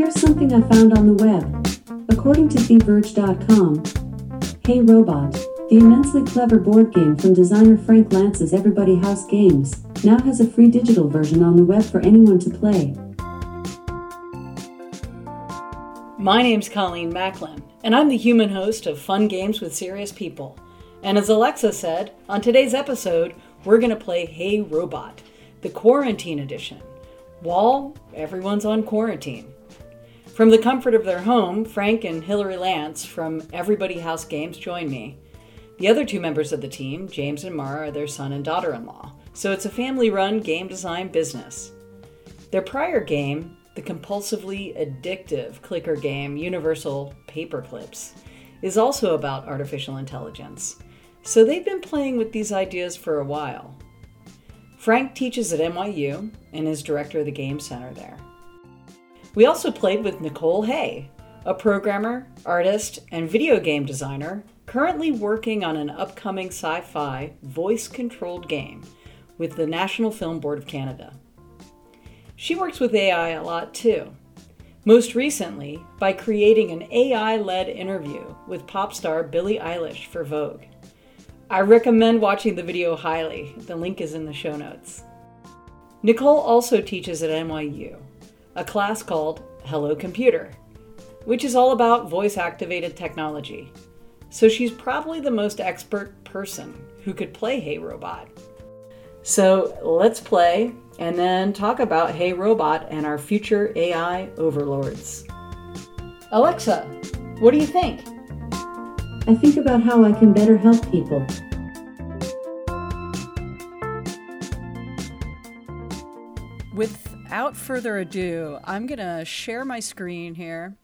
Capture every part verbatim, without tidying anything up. Here's something I found on the web. According to the verge dot com, Hey Robot, the immensely clever board game from designer Frank Lance's Everybody House Games, now has a free digital version on the web for anyone to play. My name's Colleen Macklin, and I'm the human host of Fun Games with Serious People. And as Alexa said, on today's episode, we're going to play Hey Robot, the quarantine edition, while everyone's on quarantine. From the comfort of their home, Frank and Hillary Lance from Everybody House Games join me. The other two members of the team, James and Mara, are their son and daughter-in-law, so it's a family-run game design business. Their prior game, the compulsively addictive clicker game Universal Paperclips, is also about artificial intelligence, so they've been playing with these ideas for a while. Frank teaches at N Y U and is director of the game center there. We also played with Nicole Hay, a programmer, artist, and video game designer currently working on an upcoming sci-fi voice-controlled game with the National Film Board of Canada. She works with A I a lot too, most recently by creating an A I-led interview with pop star Billie Eilish for Vogue. I recommend watching the video highly. The link is in the show notes. Nicole also teaches at N Y U, a class called Hello Computer, which is all about voice-activated technology. So she's probably the most expert person who could play Hey Robot. So let's play and then talk about Hey Robot and our future A I overlords. Alexa, what do you think? I think about how I can better help people. Without further ado, I'm going to share my screen here.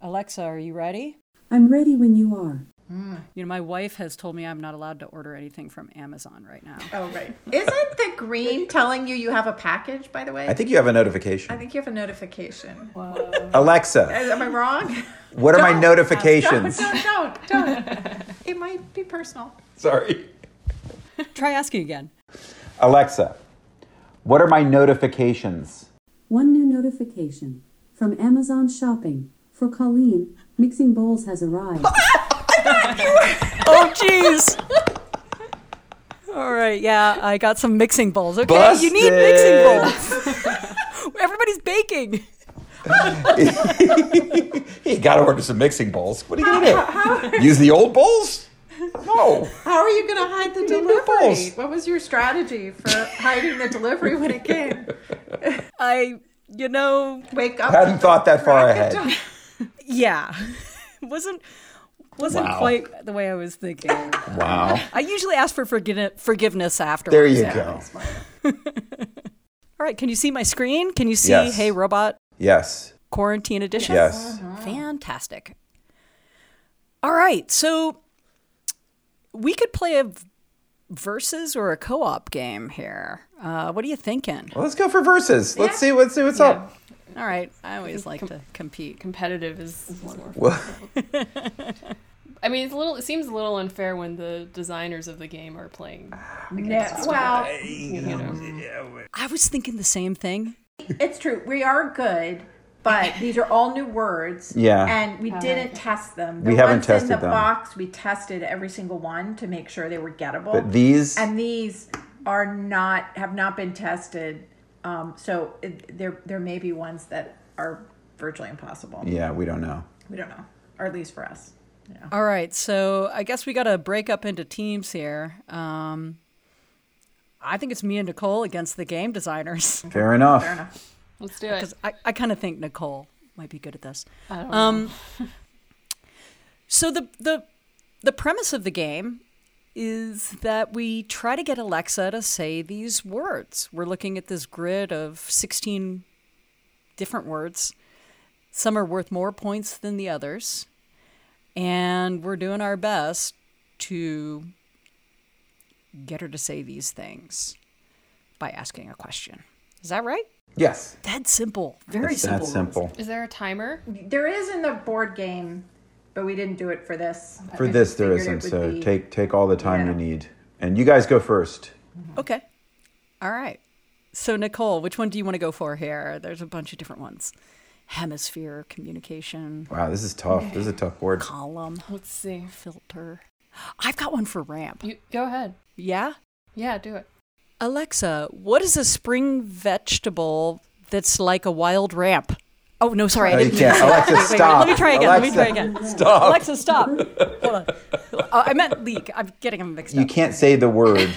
Alexa, are you ready? I'm ready when you are. You know, my wife has told me I'm not allowed to order anything from Amazon right now. Oh, right. Isn't the green telling you you have a package, by the way? I think you have a notification. I think you have a notification. Whoa. Alexa. Am I wrong? What don't, are my notifications? No, don't, don't, don't. It might be personal. Sorry. Try asking again. Alexa, what are my notifications? One new notification from Amazon Shopping for Colleen. Mixing bowls has arrived. Oh, jeez. All right, yeah, I got some mixing bowls. Okay, busted. You need mixing bowls. Everybody's baking. You got to order some mixing bowls. What are you going to do? Are... Use the old bowls? No. How are you going to hide the delivery? What was your strategy for hiding the delivery when it came? I, you know... Wake up. I hadn't thought that far ahead. Yeah. It wasn't... Wasn't wow. quite the way I was thinking. Wow. I usually ask for forgi- forgiveness afterwards. There you go. All right. Can you see my screen? Can you see yes. Hey Robot? Yes. Quarantine edition? Yes. Uh-huh. Fantastic. All right. So we could play a versus or a co-op game here. Uh, what are you thinking? Well, let's go for versus. Yeah. Let's see. Let's see what's yeah. up. All right. I always I like com- to compete. Competitive is, is more fun. Well. I mean, it's a little. It seems a little unfair when the designers of the game are playing. Yeah. Well, I, you know. I was thinking the same thing. It's true. We are good, but these are all new words. Yeah. And we didn't test them. The we haven't tested them. In the them. box, we tested every single one to make sure they were gettable. But these and these are not have not been tested. Um, so it, there, there may be ones that are virtually impossible. Yeah, we don't know. We don't know, or at least for us. You know. All right, so I guess we got to break up into teams here. Um, I think it's me and Nicole against the game designers. Fair enough. Fair enough. Let's do it. Because I, I kind of think Nicole might be good at this. I don't um, know. So the the the premise of the game is that we try to get Alexa to say these words. We're looking at this grid of sixteen different words. Some are worth more points than the others. And we're doing our best to get her to say these things by asking a question. Is that right? Yes. That's simple. Very it's simple. That's simple. Is there a timer? There is in the board game. But we didn't do it for this. For this, there isn't. So be... take take all the time yeah. you need. And you guys go first. Okay. All right. So, Nicole, which one do you want to go for here? There's a bunch of different ones. Hemisphere, communication. Wow, this is tough. This is a tough word. Column. Let's see. Filter. I've got one for ramp. You, go ahead. Yeah? Yeah, do it. Alexa, what is a spring vegetable that's like a wild ramp? Oh, no, sorry. I didn't mean that. Alexa, wait, stop. Wait, wait, let me try again. Alexa, let me try again. Stop. Alexa, stop. Hold on. Uh, I meant leak. I'm getting them mixed up. You can't say the word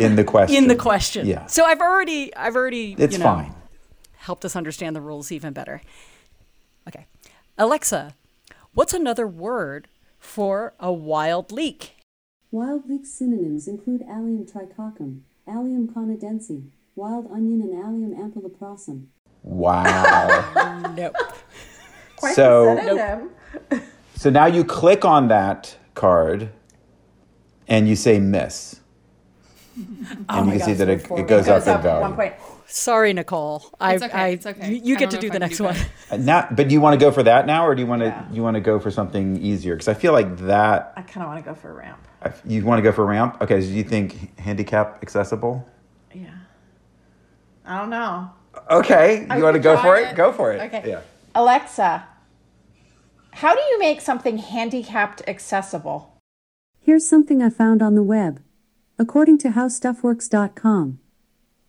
in the question. In the question. Yeah. So I've already, I've already, it's you know, fine. Helped us understand the rules even better. Okay. Alexa, what's another word for a wild leek? Wild leek synonyms include Allium tricoccum, Allium conodense, wild onion, and Allium ampuloprosum. Wow. Nope. Quite so, nope. So now you click on that card and you say miss. And oh you can God, see that it, it goes up in value. Sorry, Nicole. I, it's okay. I, it's okay. You, you get to do the next do one. Now, but do you want to go for that now, or do you want to yeah. you want to go for something easier? Because I feel like that. I kind of want to go for a ramp. I, you want to go for a ramp? Okay. So do you think handicap accessible? Yeah. I don't know. Okay. You want to go for it? it? Go for it. Okay. Yeah. Alexa, how do you make something handicapped accessible? Here's something I found on the web. According to how stuff works dot com,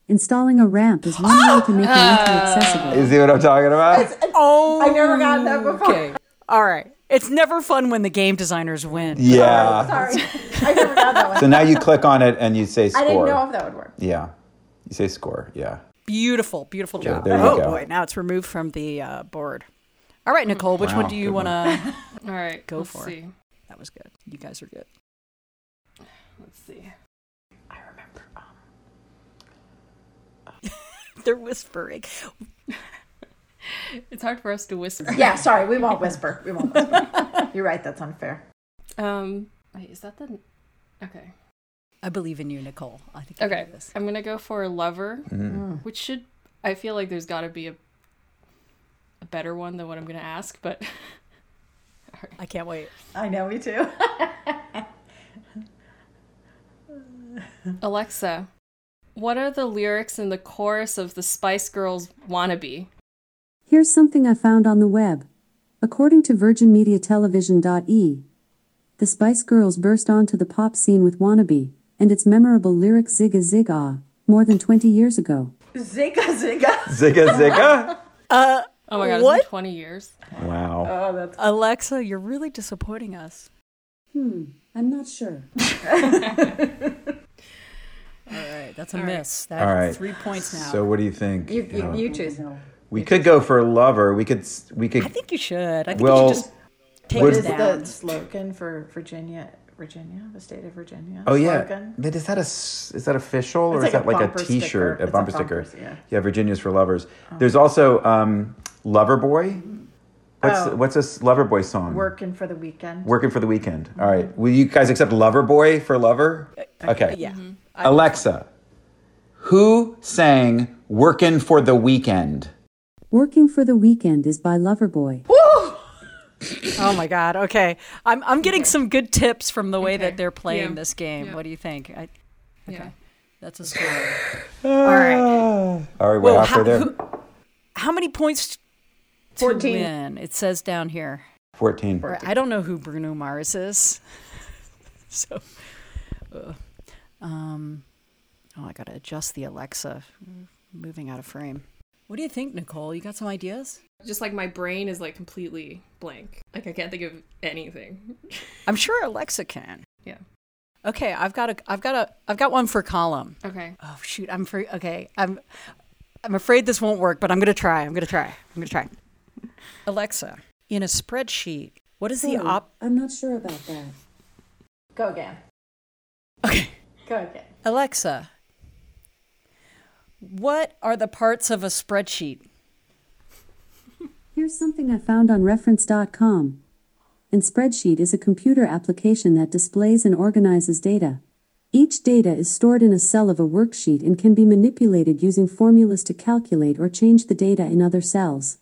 installing a ramp is one way to make a ramp accessible. You see what I'm talking about? It's, it's, oh, I've never gotten that before. Okay. All right. It's never fun when the game designers win. Yeah. Sorry. Sorry. I never got that one. So now you click on it and you say score. I didn't know if that would work. Yeah. You say score. Yeah. Beautiful. Beautiful job. Yeah, oh, go. boy. Now it's removed from the uh, board. All right, Nicole. Which wow, one do you want to All right, go for? See. That was good. You guys are good. Let's see. I remember. Um, uh. They're whispering. It's hard for us to whisper. Yeah, sorry. We won't whisper. We won't whisper. You're right. That's unfair. Um, wait, is that the... Okay. I believe in you, Nicole. I think okay. This. I'm going to go for lover, mm-hmm. which should... I feel like there's got to be a, a better one than what I'm going to ask, but... All right. I can't wait. I know, me too. Alexa, what are the lyrics in the chorus of the Spice Girls' Wannabe? Here's something I found on the web. According to virgin media television dot e, the Spice Girls burst onto the pop scene with Wannabe and its memorable lyric Zigga Zigga more than twenty years ago. Zigga Zigga? Zigga Zigga? uh, oh my god, what? It's been twenty years. Wow. Oh, that's... Alexa, you're really disappointing us. Hmm, I'm not sure. All right, that's a All miss. Right. That's All right. three points now. So what do you think? You, you, you, know, you choose. We you could choose. go for lover. We could. We could. I think you should. I think well, you should just take it down. The slogan for Virginia, Virginia, the state of Virginia. Oh yeah. Slogan. But is that a is that official or like is that a like a T-shirt, sticker. a bumper, a bumper sticker? Yeah. yeah, Virginia's for lovers. Oh. There's also um, Loverboy. Mm-hmm. What's oh. what's this Loverboy song? Working for the Weekend. Working for the Weekend. Mm-hmm. All right. Will you guys accept Loverboy for lover? Okay. Yeah. Mm-hmm. Alexa, who sang Workin' for the Weekend? Working for the Weekend is by Loverboy. Woo! Oh my god. Okay. I'm I'm getting okay. some good tips from the way okay. that they're playing yeah. this game. Yeah. What do you think? I, okay. Yeah. That's a score. All right. All right, we're well, halfway how, there. Who, how many points to fourteen. Win? It says down here. fourteen. fourteen. I don't know who Bruno Mars is. So uh. Um, oh, I got to adjust the Alexa. Moving out of frame. What do you think, Nicole? You got some ideas? Just like my brain is like completely blank. Like I can't think of anything. I'm sure Alexa can. Yeah. Okay, I've got a, I've got a, I've got one for column. Okay. Oh shoot, I'm free. Okay, I'm, I'm afraid this won't work, but I'm gonna try. I'm gonna try. I'm gonna try. Alexa, in a spreadsheet, what is hey, the op? I'm not sure about that. Go again. Okay. Go ahead. Alexa, what are the parts of a spreadsheet? Here's something I found on reference dot com. An spreadsheet is a computer application that displays and organizes data. Each data is stored in a cell of a worksheet and can be manipulated using formulas to calculate or change the data in other cells.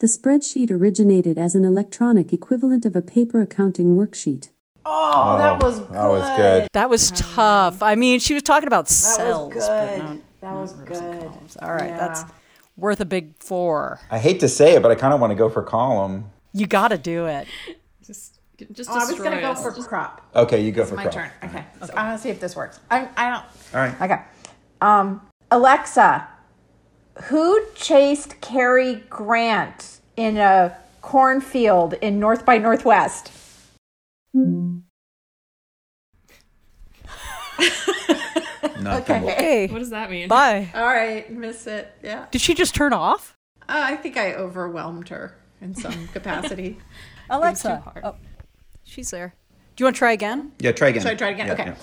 The spreadsheet originated as an electronic equivalent of a paper accounting worksheet. Oh, oh, that was good. That was good. That was tough. I mean, she was talking about that cells. Was good. But not, That was good. Columns. All right, yeah. That's worth a big four. I hate to say it, but I kind of want to go for column. You got to do it. Just, just. Oh, I was going to go for crop. Okay, you go it's for my crop. My turn. Okay, okay. So I want to see if this works. I, I don't. All right. Okay. Um, Alexa, who chased Cary Grant in a cornfield in North by Northwest? Nothing. Okay. What does that mean? Bye. All right. Miss it. Yeah. Did she just turn off? Uh, I think I overwhelmed her in some capacity. Alexa. Oh, she's there. Do you want to try again? Yeah, try again. Should I try again? Yeah, okay.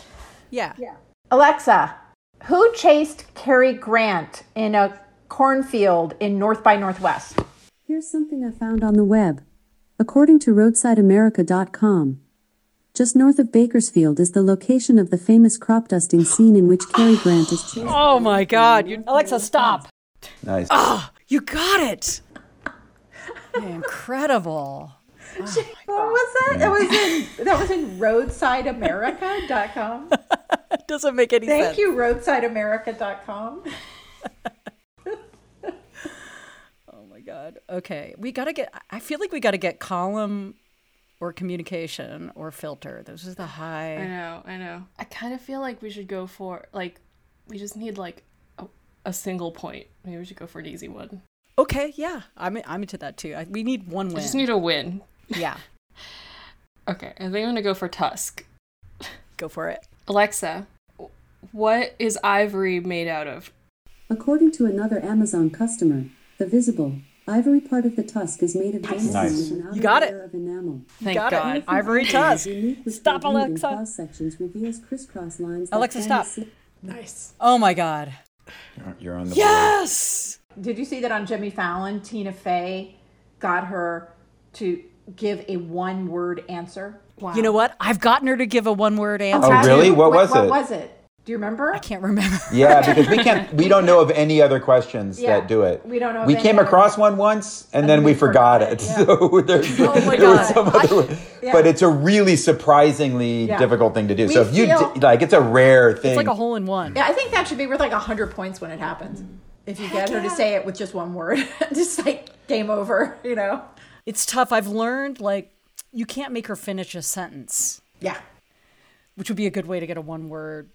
Yeah. yeah. Alexa, who chased Cary Grant in a cornfield in North by Northwest? Here's something I found on the web. According to roadside america dot com, just north of Bakersfield is the location of the famous crop dusting scene in which Cary Grant is chased. Oh my God! You, Alexa, stop. Nice. Oh, you got it. Incredible. Oh, she, what was that? It was in that was in roadside america dot com. It doesn't make any Thank sense. Thank you, roadside america dot com. Oh my God. Okay, we gotta get. I feel like we gotta get column. Or communication, or filter. Those are the high... I know, I know. I kind of feel like we should go for, like, we just need, like, a, a single point. Maybe we should go for an easy one. Okay, yeah. I'm I'm into that, too. I, we need one win. We just need a win. Yeah. Okay, I think I'm going to go for Tusk. Go for it. Alexa, what is ivory made out of? According to another Amazon customer, the visible... ivory part of the tusk is made of denizens nice. With an outer got layer it. Of enamel. Thank got God. It. Ivory tusk. Stop, Alexa. Sections reveals crisscross lines Alexa, stop. See- nice. Oh, my God. You're, you're on the yes! Board. Did you see that on Jimmy Fallon, Tina Fey got her to give a one-word answer? Wow. You know what? I've gotten her to give a one-word answer. Oh, really? What, what was it? What was it? Do you remember? I can't remember. Yeah, because we can't. We don't know of any other questions yeah, that do it. We don't know. Of we any came across one once, and, and then we, we forgot, forgot it. it. Yeah. So there, oh my there God. Was some other. I, yeah. But it's a really surprisingly yeah. difficult thing to do. We so if you d- like, it's a rare thing. It's like a hole in one. Yeah, I think that should be worth like a hundred points when it happens. If you Heck get her yeah. to say it with just one word, just like game over. You know, it's tough. I've learned like you can't make her finish a sentence. Yeah, which would be a good way to get a one word.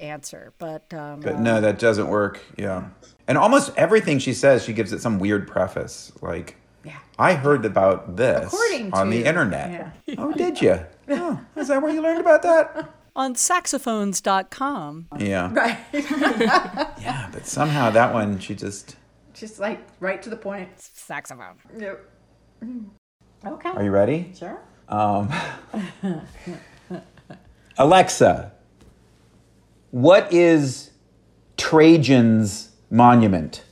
Answer but um but no that doesn't work yeah and almost everything she says she gives it some weird preface like yeah I heard about this to, on the internet yeah. oh did you oh, is that where you learned about that on saxophones dot com yeah right yeah but somehow that one she just just like right to the point saxophone yep okay are you ready sure um Alexa what is Trajan's Monument?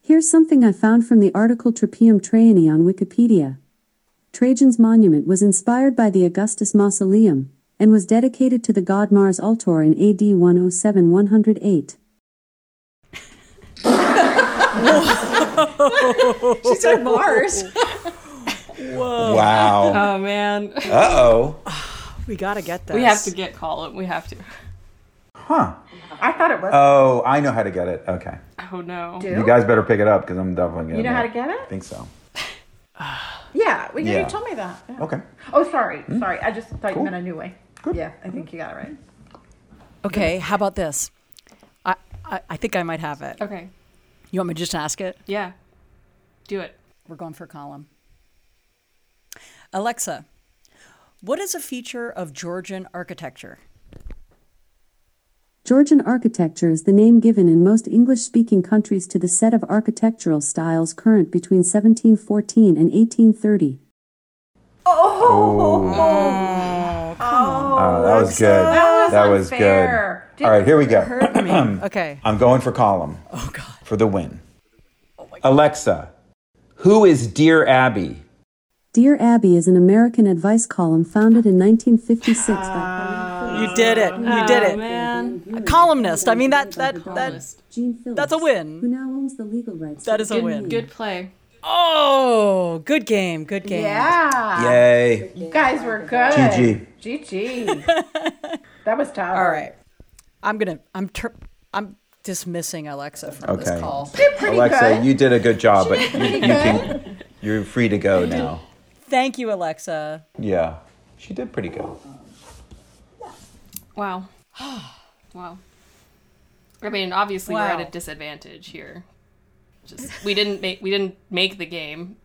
Here's something I found from the article Trapeum Traiani on Wikipedia. Trajan's Monument was inspired by the Augustus Mausoleum and was dedicated to the god Mars Ultor in A D one oh seven to one oh eight. She said Mars. Whoa. Wow. Oh, man. Uh-oh. We got to get this. We have to get column. We have to. Huh. I thought it was. Oh, I know how to get it. Okay. Oh, no. Do? You guys better pick it up because I'm definitely getting it. You know it. How to get it? I think so. yeah, well, yeah. You told me that. Yeah. Okay. Oh, sorry. Mm-hmm. Sorry. I just thought cool. you meant a new way. Good. Yeah, I think you got it right. Okay, how about this? I, I, I think I might have it. Okay. You want me to just ask it? Yeah. Do it. We're going for a column. Alexa, what is a feature of Georgian architecture? Georgian architecture is the name given in most English-speaking countries to the set of architectural styles current between seventeen fourteen and eighteen thirty. Oh! Oh, oh, come on. Oh, that was good. That was, that was good. Did All right, here we go. Okay. I'm going for column. Oh, God. For the win. Oh, my God. Alexa, who is Dear Abby? Dear Abby is an American advice column founded in nineteen fifty-six uh, by... You did it. You oh, did it. Man. A columnist. I mean, that that that that's a win. Who now owns the legal rights? That is a win. Good play. Oh, good game. Good game. Yeah. Yay. You guys were good. G G. G G. That was tough. All right. I'm gonna. I'm. Ter- I'm dismissing Alexa from okay. this call. Alexa, good. You did a good job, but you, you can, you're free to go now. Thank you, Alexa. Yeah, she did pretty good. Wow. Wow. I mean, obviously wow. we're at a disadvantage here. Just we didn't make we didn't make the game,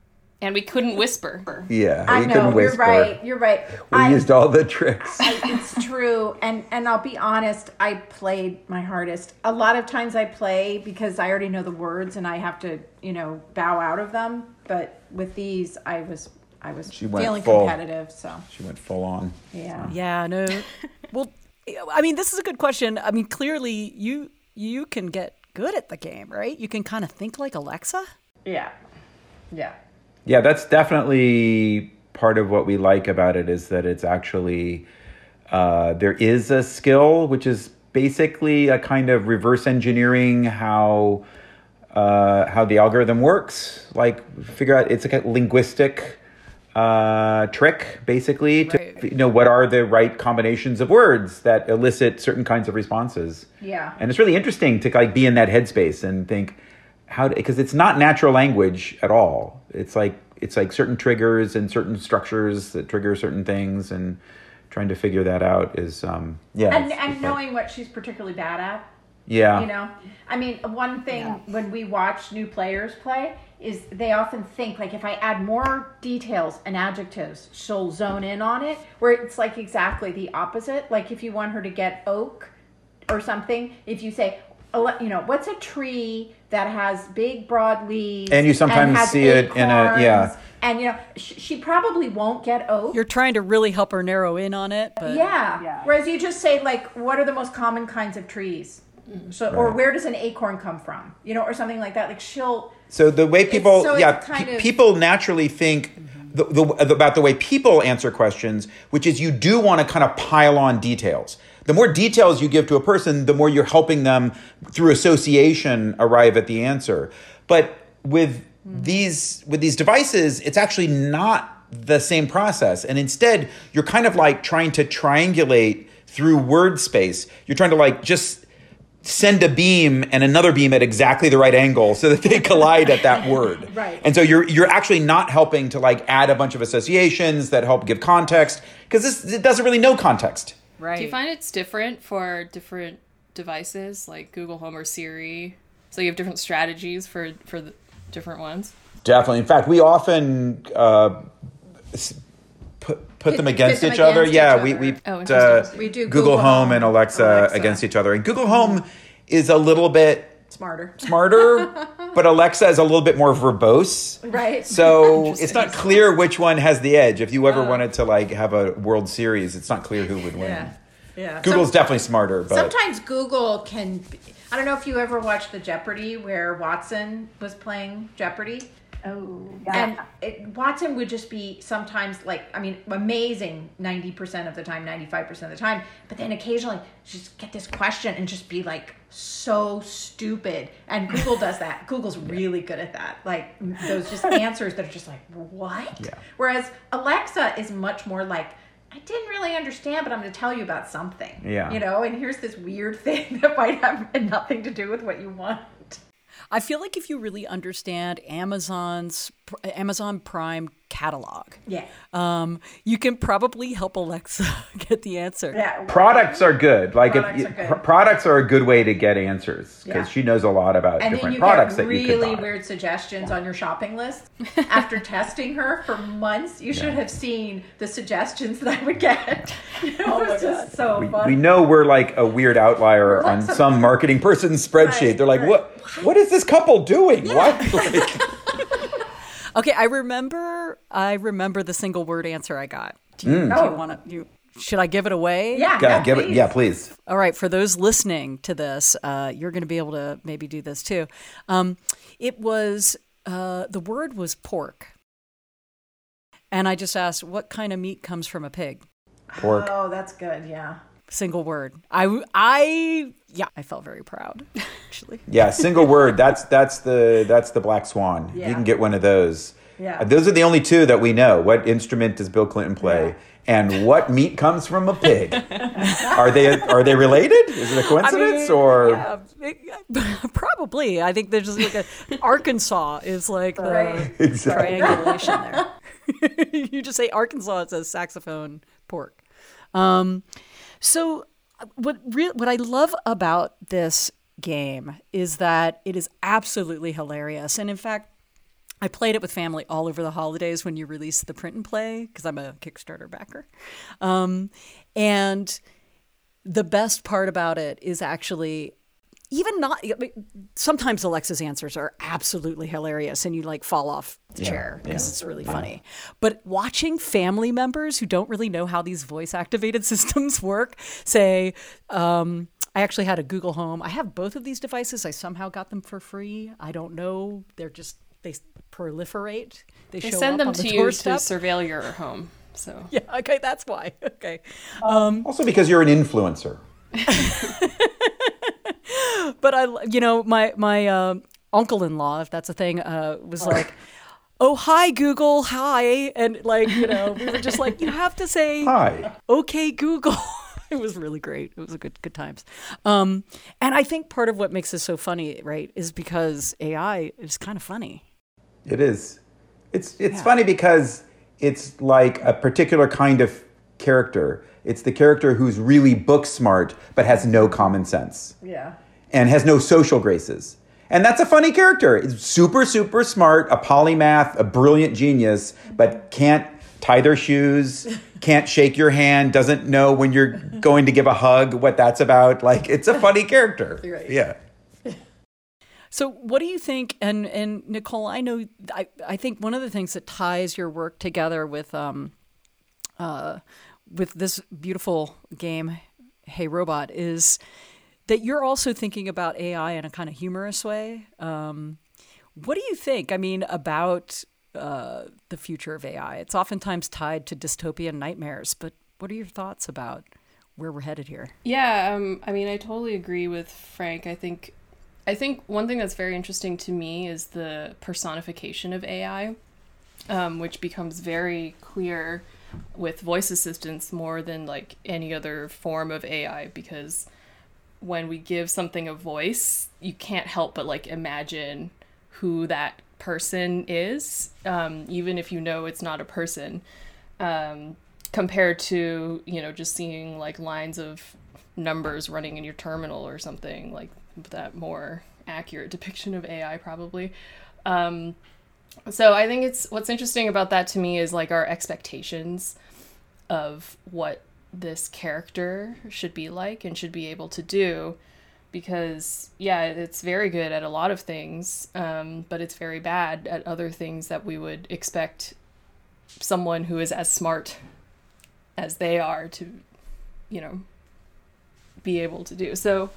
and we couldn't whisper. Yeah, I we know, couldn't whisper. You're right. You're right. We I, used all the tricks. I, it's true, and and I'll be honest. I played my hardest. A lot of times I play because I already know the words, and I have to you know bow out of them. But with these, I was. I was she feeling full, competitive, so she went full on. Yeah, so. yeah, no. Well, I mean, this is a good question. I mean, clearly, you you can get good at the game, right? You can kind of think like Alexa. Yeah, yeah, yeah. That's definitely part of what we like about it is that it's actually uh, there is a skill, which is basically a kind of reverse engineering how uh, how the algorithm works. Like, figure out it's like a linguistic. Uh, trick, basically, to right. you know, what are the right combinations of words that elicit certain kinds of responses. Yeah. And it's really interesting to like be in that headspace and think how, because it's not natural language at all. It's like, it's like certain triggers and certain structures that trigger certain things, and trying to figure that out is, um, yeah. And, and knowing what she's particularly bad at. Yeah. You know, I mean, one thing yeah. when we watch new players play is they often think, like, if I add more details and adjectives, she'll zone in on it, where it's, like, exactly the opposite. Like, if you want her to get oak or something, if you say, you know, what's a tree that has big, broad leaves? And you sometimes and see it in a, yeah. And, you know, sh- she probably won't get oak. You're trying to really help her narrow in on it. But yeah. yeah. Whereas you just say, like, what are the most common kinds of trees? So, right. Or where does an acorn come from? You know, or something like that. Like, she'll... So the way people, so yeah, pe- of... people naturally think mm-hmm. the, the, about the way people answer questions, which is you do want to kind of pile on details. The more details you give to a person, the more you're helping them through association arrive at the answer. But with mm-hmm. these with these devices, it's actually not the same process. And instead, you're kind of like trying to triangulate through word space. You're trying to like just... send a beam and another beam at exactly the right angle so that they collide at that word. Right. And so you're you're actually not helping to like add a bunch of associations that help give context, because this it doesn't really know context. Right. Do you find it's different for different devices like Google Home or Siri? So you have different strategies for for the different ones? Definitely. In fact, we often uh, Put, put them against them each against other. Each yeah, other. we we, oh, uh, we do Google, Google Home and Alexa, Alexa against each other. And Google Home is a little bit smarter, smarter, but Alexa is a little bit more verbose. Right. So it's not clear which one has the edge. If you ever uh, wanted to like have a World Series, it's not clear who would win. Yeah. yeah. Google's so, definitely smarter. But sometimes Google can. Be, I don't know if you ever watched the Jeopardy where Watson was playing Jeopardy. Oh, yeah. And it, Watson would just be sometimes like, I mean, amazing ninety percent of the time, ninety-five percent of the time. But then occasionally just get this question and just be like so stupid. And Google does that. Google's really good at that. Like those just answers that are just like, what? Yeah. Whereas Alexa is much more like, I didn't really understand, but I'm going to tell you about something. Yeah. You know, and here's this weird thing that might have nothing to do with what you want. I feel like if you really understand Amazon's Amazon Prime catalog, yeah, um, you can probably help Alexa get the answer. Yeah. Products are good. Like products, if, are, good. Pr- products are a good way to get answers because yeah. she knows a lot about and different products that really you can buy. And then you get really weird suggestions yeah. on your shopping list. After testing her for months, you yeah. should have seen the suggestions that I would get. It oh was just so we, fun. We know we're like a weird outlier on some, some marketing person's spreadsheet. Right, They're like, right. what? What is this couple doing? Yeah. What? Like... okay, I remember. I remember the single word answer I got. Do you, mm. do you want to? You should I give it away? Yeah, yeah, yeah give please. it. Yeah, please. All right, for those listening to this, uh, you're going to be able to maybe do this too. Um, it was uh, the word was pork, and I just asked, "What kind of meat comes from a pig?" Pork. Oh, that's good. Yeah. Single word. I, I, yeah, I felt very proud, actually. Yeah, single word. That's that's the that's the black swan. Yeah. You can get one of those. Yeah. Those are the only two that we know. What instrument does Bill Clinton play? Yeah. And what meat comes from a pig? Are they are they related? Is it a coincidence I mean, or? Yeah, it, probably. I think there's just like a Arkansas is like right. the exactly. triangulation there. You just say Arkansas, it says saxophone pork. Um, so what re- what I love about this game is that it is absolutely hilarious, and in fact, I played it with family all over the holidays when you released the print and play, because I'm a Kickstarter backer. Um, and the best part about it is actually even not, I mean, sometimes Alexa's answers are absolutely hilarious and you like fall off the yeah, chair because yeah. it's really funny. But watching family members who don't really know how these voice activated systems work say, um, I actually had a Google Home. I have both of these devices. I somehow got them for free. I don't know. They're just, they proliferate. They, they show send up them on to the you doorstep. To surveil your home. So yeah, okay, that's why. Okay. Um, also because you're an influencer. But I, you know, my my uh, uncle-in-law, if that's a thing, uh, was oh. like, "Oh hi Google, hi," and like you know, we were just like, "You have to say hi, okay Google." It was really great. It was a good good times. Um, and I think part of what makes this so funny, right, is because A I is kind of funny. It is. It's it's yeah. funny because it's like a particular kind of character. It's the character who's really book smart but has no common sense. Yeah. And has no social graces. And that's a funny character. It's super, super smart, a polymath, a brilliant genius, but can't tie their shoes, can't shake your hand, doesn't know when you're going to give a hug, what that's about. Like, it's a funny character. Right. Yeah. So what do you think, and, and Nicole, I know, I, I think one of the things that ties your work together with um, uh, with this beautiful game, Hey Robot, is that you're also thinking about A I in a kind of humorous way. Um, what do you think, I mean, about uh, the future of A I? It's oftentimes tied to dystopian nightmares, but what are your thoughts about where we're headed here? Yeah, um, I mean, I totally agree with Frank. I think... I think one thing that's very interesting to me is the personification of A I, um, which becomes very clear with voice assistants more than like any other form of A I, because when we give something a voice, you can't help but like imagine who that person is, um, even if you know it's not a person, um, compared to, you know, just seeing like lines of numbers running in your terminal or something like that more accurate depiction of A I probably. Um, so I think it's what's interesting about that to me is like our expectations of what this character should be like and should be able to do, because yeah, it's very good at a lot of things, um, but it's very bad at other things that we would expect someone who is as smart as they are to, you know, be able to do. So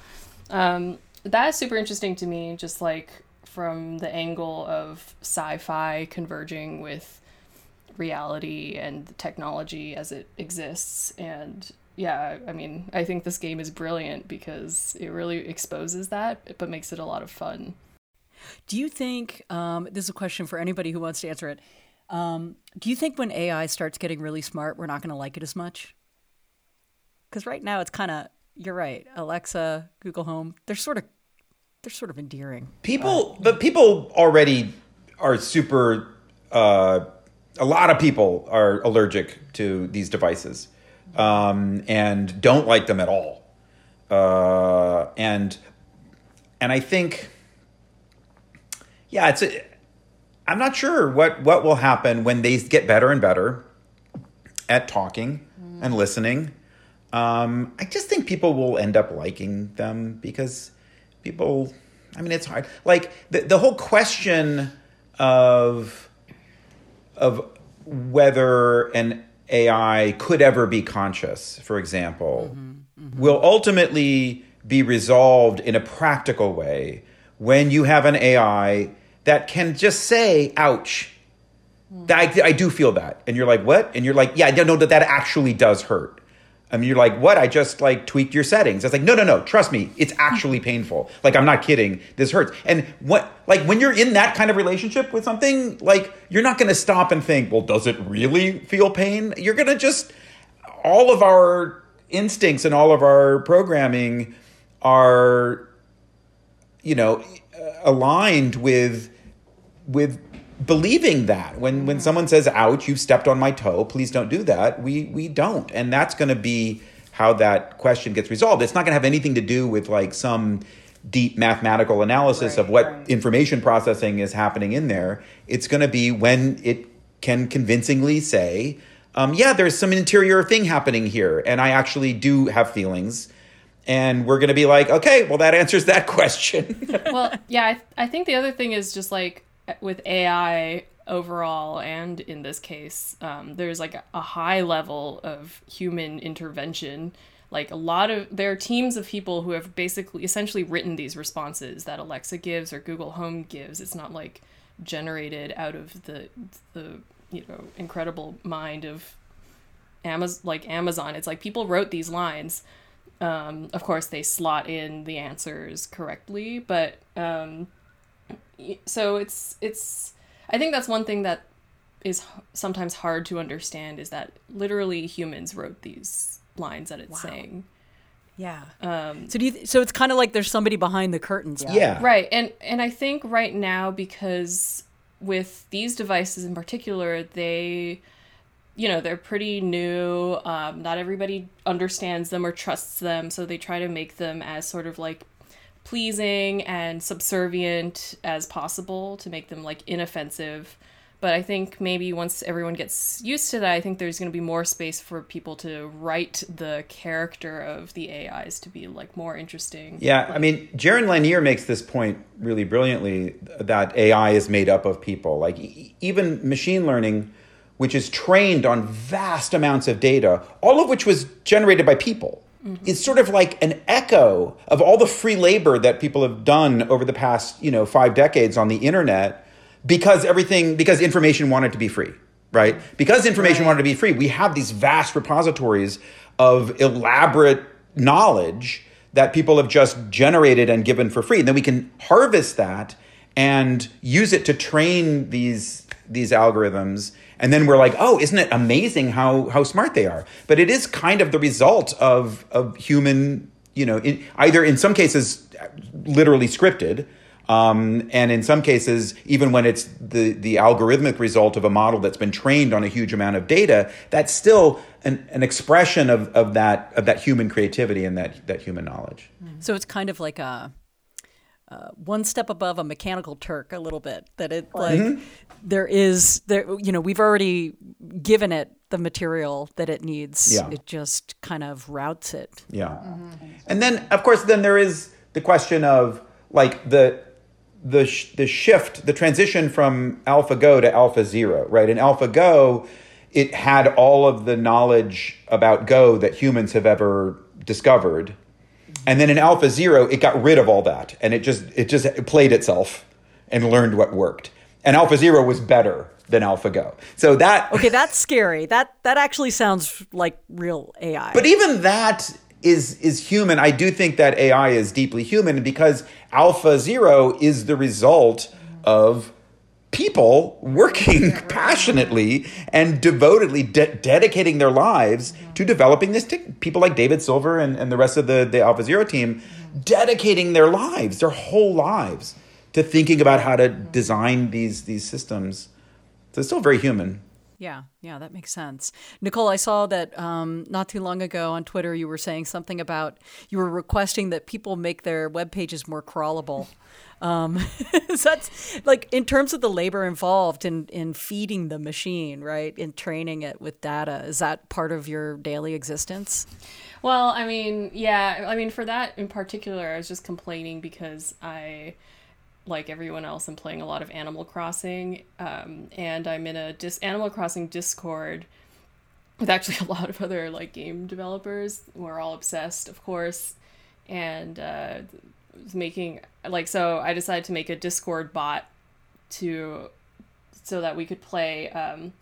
um, that is super interesting to me, just like from the angle of sci-fi converging with reality and technology as it exists. And yeah, I mean, I think this game is brilliant because it really exposes that, but makes it a lot of fun. Do you think, um, this is a question for anybody who wants to answer it. Um, do you think when A I starts getting really smart, we're not going to like it as much? Because right now it's kind of, you're right. Alexa, Google Home, they're sort of they're sort of endearing. People, but people already are super. Uh, a lot of people are allergic to these devices, um, and don't like them at all. Uh, and and I think, yeah, it's. A, I'm not sure what what will happen when they get better and better at talking mm. and listening. Um, I just think people will end up liking them because people, I mean, it's hard. Like the, the whole question of, of whether an A I could ever be conscious, for example, mm-hmm, mm-hmm. will ultimately be resolved in a practical way when you have an A I that can just say, ouch, mm. I, I do feel that. And you're like, what? And you're like, yeah, I don't know that that actually does hurt. I mean, you're like, what? I just like tweaked your settings. I was like, no, no, no. Trust me. It's actually painful. Like, I'm not kidding. This hurts. And what, like when you're in that kind of relationship with something, like you're not going to stop and think, well, does it really feel pain? You're going to just all of our instincts and all of our programming are, you know, aligned with with believing that. When when someone says, ouch, you've stepped on my toe, please don't do that, we we don't. And that's going to be how that question gets resolved. It's not going to have anything to do with like some deep mathematical analysis right, of what right. information processing is happening in there. It's going to be when it can convincingly say, um, yeah, there's some interior thing happening here, and I actually do have feelings. And we're going to be like, okay, well, that answers that question. Well, yeah, I, th- I think the other thing is just like with A I overall, and in this case, um, there's like a, a high level of human intervention. Like a lot of, there are teams of people who have basically essentially written these responses that Alexa gives or Google Home gives. It's not like generated out of the, the you know, incredible mind of Amaz- like Amazon. It's like people wrote these lines. Um, of course, they slot in the answers correctly, but um, so it's it's. I think that's one thing that is sometimes hard to understand is that literally humans wrote these lines that it's wow. saying. Yeah. Um, so do you? Th- so it's kind of like there's somebody behind the curtains. Yeah. yeah. Right, and and I think right now because with these devices in particular, they. you know, they're pretty new. Um, not everybody understands them or trusts them. So they try to make them as sort of like pleasing and subservient as possible to make them like inoffensive. But I think maybe once everyone gets used to that, I think there's going to be more space for people to write the character of the A Is to be like more interesting. Yeah. Like, I mean, Jaron Lanier makes this point really brilliantly that A I is made up of people. Like e- even machine learning, which is trained on vast amounts of data, all of which was generated by people. Mm-hmm. It's sort of like an echo of all the free labor that people have done over the past, you know, five decades on the internet because everything, because information wanted to be free, right? Because information right. wanted to be free, we have these vast repositories of elaborate knowledge that people have just generated and given for free. And then we can harvest that and use it to train these these algorithms. And then we're like, oh, isn't it amazing how how smart they are? But it is kind of the result of of human, you know, in, either in some cases literally scripted, um, and in some cases, even when it's the, the algorithmic result of a model that's been trained on a huge amount of data, that's still an, an expression of of that of that human creativity and that that human knowledge. So it's kind of like a... Uh, one step above a Mechanical Turk a little bit, that it like mm-hmm. there is there you know we've already given it the material that it needs. Yeah. It just kind of routes it. Yeah. Mm-hmm. And then of course then there is the question of like the the sh- the shift the transition from AlphaGo to AlphaZero, right? In AlphaGo, it had all of the knowledge about Go that humans have ever discovered. And then in AlphaZero, it got rid of all that, and it just it just it played itself and learned what worked. And AlphaZero was better than AlphaGo. So that okay, that's scary. That that actually sounds like real A I. But even that is is human. I do think that A I is deeply human because AlphaZero is the result of people working passionately and devotedly, de- dedicating their lives mm-hmm. to developing this. T- people like David Silver and, and the rest of the, the AlphaZero team, mm-hmm. dedicating their lives, their whole lives, to thinking about how to mm-hmm. design these these systems. So it's still very human. Yeah, yeah, that makes sense. Nicole, I saw that um, not too long ago on Twitter, you were saying something about, you were requesting that people make their web pages more crawlable. Um, so that's like in terms of the labor involved in, in feeding the machine, right, in training it with data. Is that part of your daily existence? Well, I mean, yeah, I mean, for that in particular, I was just complaining because I... like everyone else, I'm playing a lot of Animal Crossing, um, and I'm in a dis- Animal Crossing Discord with actually a lot of other like game developers. We're all obsessed, of course, and uh, making like so. I decided to make a Discord bot to so that we could play, um,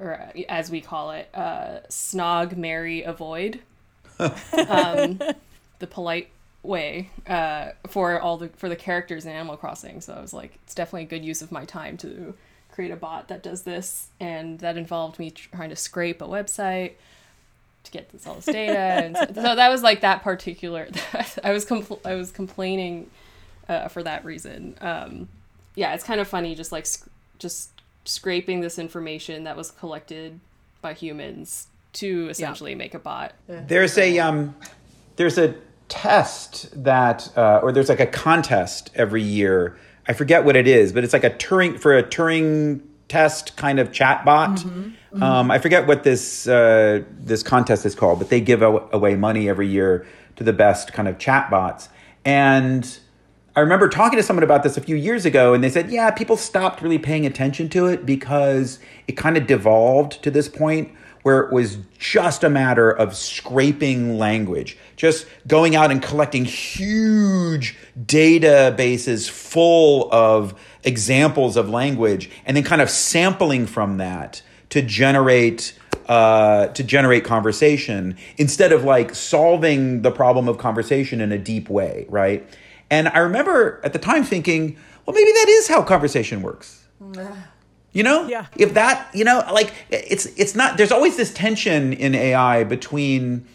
or as we call it, uh, Snog, Marry, Avoid, um, the polite way uh for all the for the characters in Animal Crossing. So I was like, it's definitely a good use of my time to create a bot that does this, and that involved me trying to scrape a website to get this all this data. And so, so that was like that particular, I was compl- I was complaining uh, for that reason. Um, yeah, it's kind of funny just like sc- just scraping this information that was collected by humans to essentially yeah. make a bot. There's a um, there's a test that uh, or there's like a contest every year. I forget what it is, but it's like a Turing for a Turing test kind of chat bot. Mm-hmm. Mm-hmm. Um, I forget what this uh, this contest is called, but they give a- away money every year to the best kind of chat bots. And I remember talking to someone about this a few years ago, and they said, yeah, people stopped really paying attention to it because it kind of devolved to this point where it was just a matter of scraping language, just going out and collecting huge databases full of examples of language and then kind of sampling from that to generate uh, to generate conversation instead of like solving the problem of conversation in a deep way, right? And I remember at the time thinking, well, maybe that is how conversation works. You know? Yeah. If that, you know, like it's it's not, there's always this tension in A I between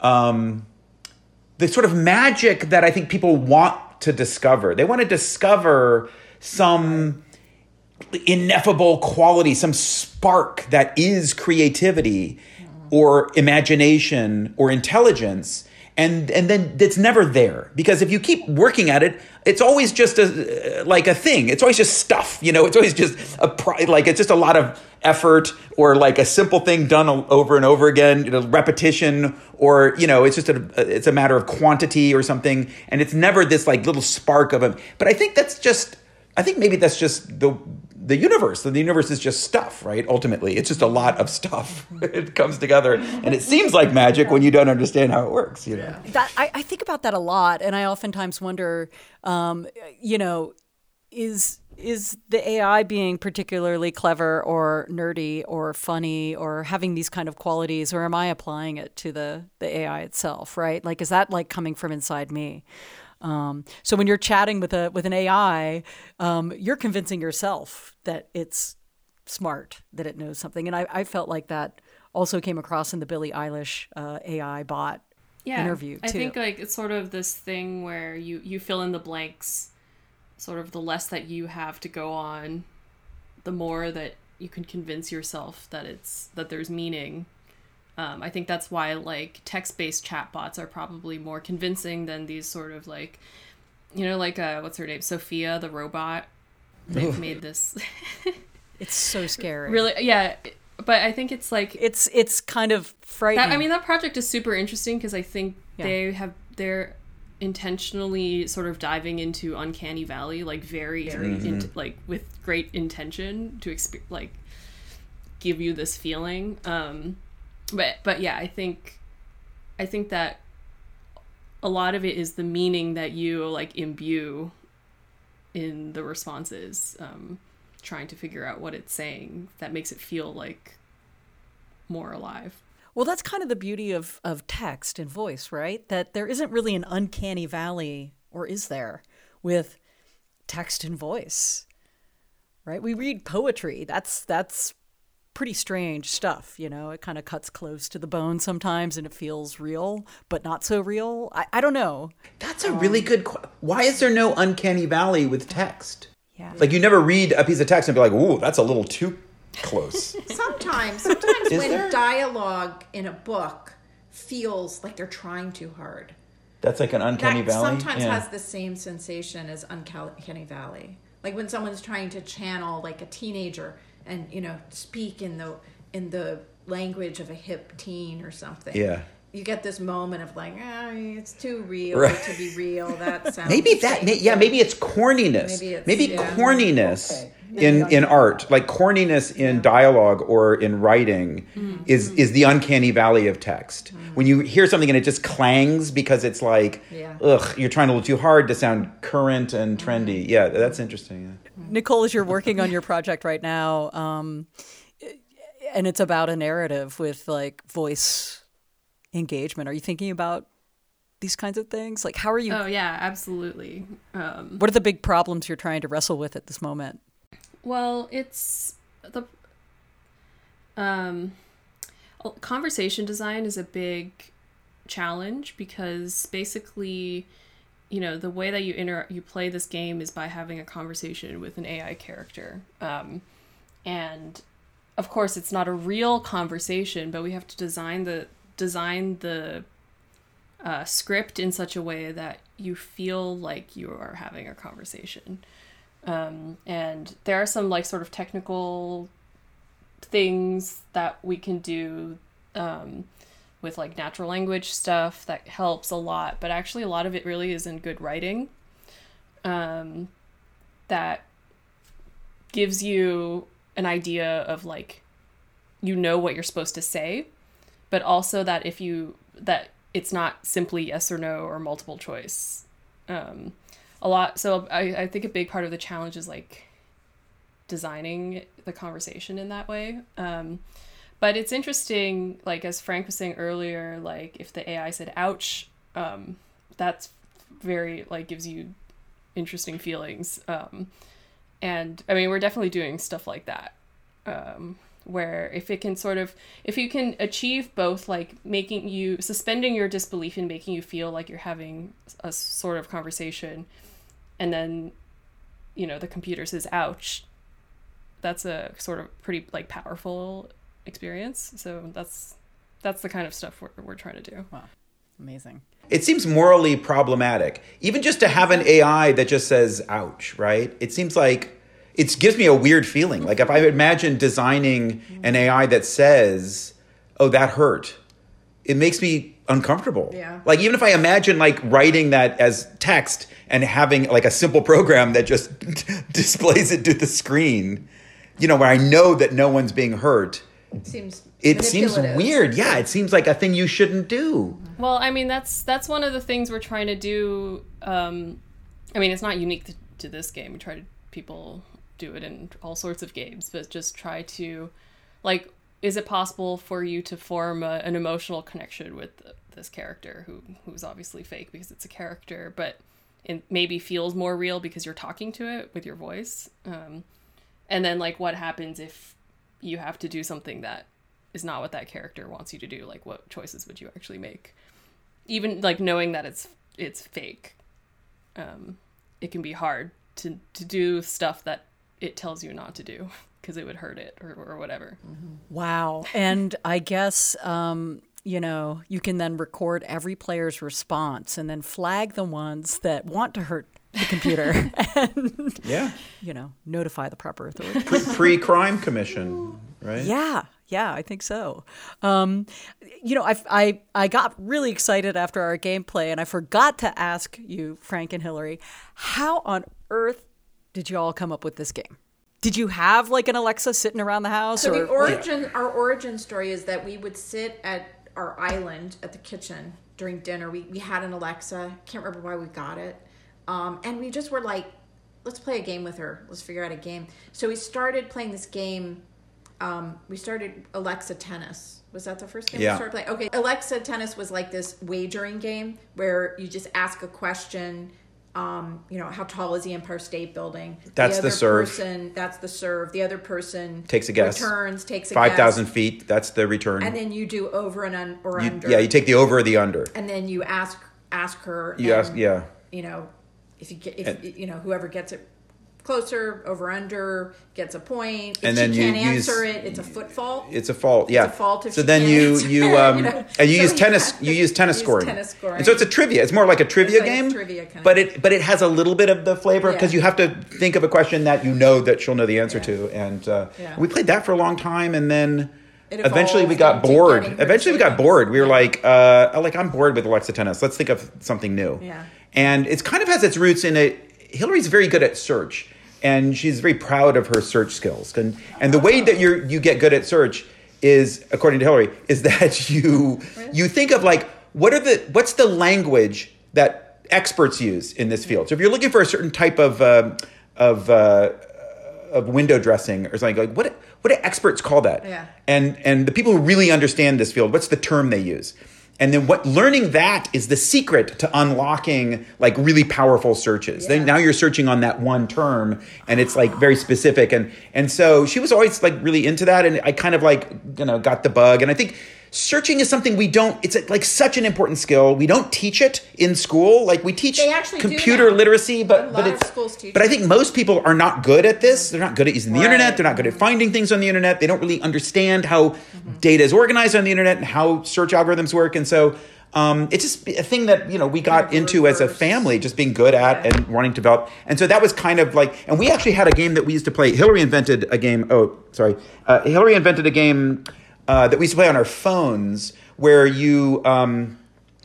um, the sort of magic that I think people want to discover. They want to discover some ineffable quality, some spark that is creativity or imagination or intelligence. And and then it's never there, because if you keep working at it, it's always just a, like a thing. It's always just stuff, you know, it's always just a pri- like it's just a lot of effort or like a simple thing done over and over again, you know, repetition, or, you know, it's just a, it's a matter of quantity or something. And it's never this like little spark of a. But I think that's just I think maybe that's just the the universe. The universe is just stuff, right? Ultimately, it's just a lot of stuff. It comes together, and it seems like magic when you don't understand how it works. You know, that, I, I think about that a lot, and I oftentimes wonder, um, you know, is is the A I being particularly clever or nerdy or funny or having these kind of qualities, or am I applying it to the the A I itself? Right? Like, is that like coming from inside me? Um, so when you're chatting with a with an A I, um, you're convincing yourself that it's smart, that it knows something. And I, I felt like that also came across in the Billie Eilish uh, A I bot yeah, interview too. I think like it's sort of this thing where you, you fill in the blanks, sort of the less that you have to go on, the more that you can convince yourself that it's that there's meaning. Um, I think that's why like text-based chatbots are probably more convincing than these sort of like, you know, like uh, what's her name, Sophia the robot. They've made this. It's so scary. Really, yeah. But I think it's like it's it's kind of frightening. That, I mean, that project is super interesting because I think yeah. they have they're intentionally sort of diving into Uncanny Valley, like very, very mm-hmm. in, like with great intention to exp- like give you this feeling. Um, But but yeah, I think I think that a lot of it is the meaning that you like imbue in the responses, um, trying to figure out what it's saying that makes it feel like more alive. Well, that's kind of the beauty of, of text and voice, right? That there isn't really an uncanny valley, or is there, with text and voice, right? We read poetry. That's that's. Pretty strange stuff, you know. It kind of cuts close to the bone sometimes, and it feels real, but not so real. I, I don't know. That's a um, really good qu- Why is there no uncanny valley with text? Yeah, like you never read a piece of text and be like, "Ooh, that's a little too close." Sometimes, sometimes when there? dialogue in a book feels like they're trying too hard. That's like an uncanny that valley. Sometimes yeah. has the same sensation as uncanny valley, like when someone's trying to channel like a teenager. And, you know, speak in the in the language of a hip teen or something. Yeah. You get this moment of like, oh, it's too real right. to be real. That sounds Maybe that, may, yeah, maybe it's corniness. Maybe, it's, maybe yeah. corniness okay. maybe in, in art, like corniness in yeah. dialogue or in writing mm-hmm. is, is the uncanny valley of text. Mm-hmm. When you hear something and it just clangs because it's like, yeah. ugh, you're trying a little too hard to sound current and trendy. Yeah, that's interesting. Yeah. Nicole, as you're working on your project right now, um, and it's about a narrative with like voice engagement, are you thinking about these kinds of things? Like, how are you? Oh, yeah, absolutely. Um, what are the big problems you're trying to wrestle with at this moment? Well, it's the. Um, Conversation design is a big challenge because basically, you know, the way that you inter- you play this game is by having a conversation with an A I character. Um, and of course, it's not a real conversation, but we have to design the design the uh, script in such a way that you feel like you are having a conversation. Um, and there are some like sort of technical things that we can do um, with like natural language stuff that helps a lot, but actually a lot of it really is in good writing um, that gives you an idea of like, you know what you're supposed to say, but also that if you, that it's not simply yes or no or multiple choice. Um, a lot. So I, I think a big part of the challenge is like designing the conversation in that way. Um, but it's interesting, like as Frank was saying earlier, like if the A I said, ouch, um, that's very, like gives you interesting feelings. Um, and I mean, we're definitely doing stuff like that. Um, where if it can sort of, if you can achieve both, like making you, suspending your disbelief and making you feel like you're having a sort of conversation, and then, you know, the computer says, ouch, that's a sort of pretty like powerful experience. So that's, that's the kind of stuff we're, we're trying to do. Wow. Amazing. It seems morally problematic, even just to have an A I that just says, ouch, right? It seems like, it gives me a weird feeling. Like if I imagine designing an A I that says, oh, that hurt, it makes me uncomfortable. Yeah. Like even if I imagine like writing that as text and having like a simple program that just displays it to the screen, you know, where I know that no one's being hurt. It seems It seems weird. Yeah, it seems like a thing you shouldn't do. Well, I mean, that's that's one of the things we're trying to do. Um, I mean, it's not unique to, to this game. We try to people... do it in all sorts of games, but just try to, like, is it possible for you to form a, an emotional connection with the, this character who who's obviously fake because it's a character, but it maybe feels more real because you're talking to it with your voice. Um, and then, like, what happens if you have to do something that is not what that character wants you to do? Like, what choices would you actually make? Even, like, knowing that it's it's fake, um, it can be hard to to do stuff that it tells you not to do because it would hurt it or, or whatever. Wow. And I guess, um, you know, you can then record every player's response and then flag the ones that want to hurt the computer and, yeah. you know, notify the proper authorities. Pre- pre-crime commission, right? Yeah. Yeah, I think so. Um, you know, I, I, I got really excited after our gameplay and I forgot to ask you, Frank and Hillary, how on earth did you all come up with this game? Did you have like an Alexa sitting around the house? So or, the origin, yeah. our origin story is that we would sit at our island at the kitchen during dinner. We we had an Alexa. Can't remember why we got it. Um, and we just were like, let's play a game with her. Let's figure out a game. So we started playing this game. Um, we started Alexa Tennis. Was that the first game yeah. we started playing? Okay. Alexa Tennis was like this wagering game where you just ask a question. Um, you know, how tall is the Empire State Building? That's the, other the serve. Person, that's the serve. The other person takes a guess. Returns, takes a Five guess. five thousand feet, that's the return. And then you do over and un- or you, under. Yeah, you take the over or the under. And then you ask ask her. You and, ask, yeah. You know, if you get, if and, you know, whoever gets it closer, over under, gets a point. If and then she can't you answer use, it, it's a foot fault. It's a fault, yeah. It's a fault if so she then can't you, you, um, you know? And you so use tennis you use tennis use scoring. Tennis scoring. And so it's a trivia. It's more like a trivia it's like game. A trivia kind but it but it has a little bit of the flavor because yeah. you have to think of a question that you know that she'll know the answer yeah. to. And uh, yeah. we played that for a long time and then eventually we got bored. Eventually we got bored. We were yeah. like, uh, like I'm bored with Alexa Tennis. Let's think of something new. Yeah. And it's kind of has its roots in a Hillary's very good at search, and she's very proud of her search skills. And and the way that you you get good at search is, according to Hillary, is that you you think of like what are the what's the language that experts use in this field. So if you're looking for a certain type of uh, of uh, of window dressing or something, like what what do experts call that? Yeah. And and the people who really understand this field, what's the term they use? And then what learning that is the secret to unlocking like really powerful searches. Yeah. Then now you're searching on that one term and it's like very specific. And and so she was always like really into that. And I kind of like, you know, got the bug. And I think searching is something we don't, it's like such an important skill. We don't teach it in school. Like we teach computer literacy, but but it's, but I think most people are not good at this. They're not good at using the internet. They're not good at finding things on the internet. They don't really understand how mm-hmm. data is organized on the internet and how search algorithms work. And so um, it's just a thing that, you know, we got into as a family, just being good at and wanting to develop. And so that was kind of like, and we actually had a game that we used to play. Hillary invented a game. Oh, sorry. Uh, Hillary invented a game uh, that we used to play on our phones where you, um,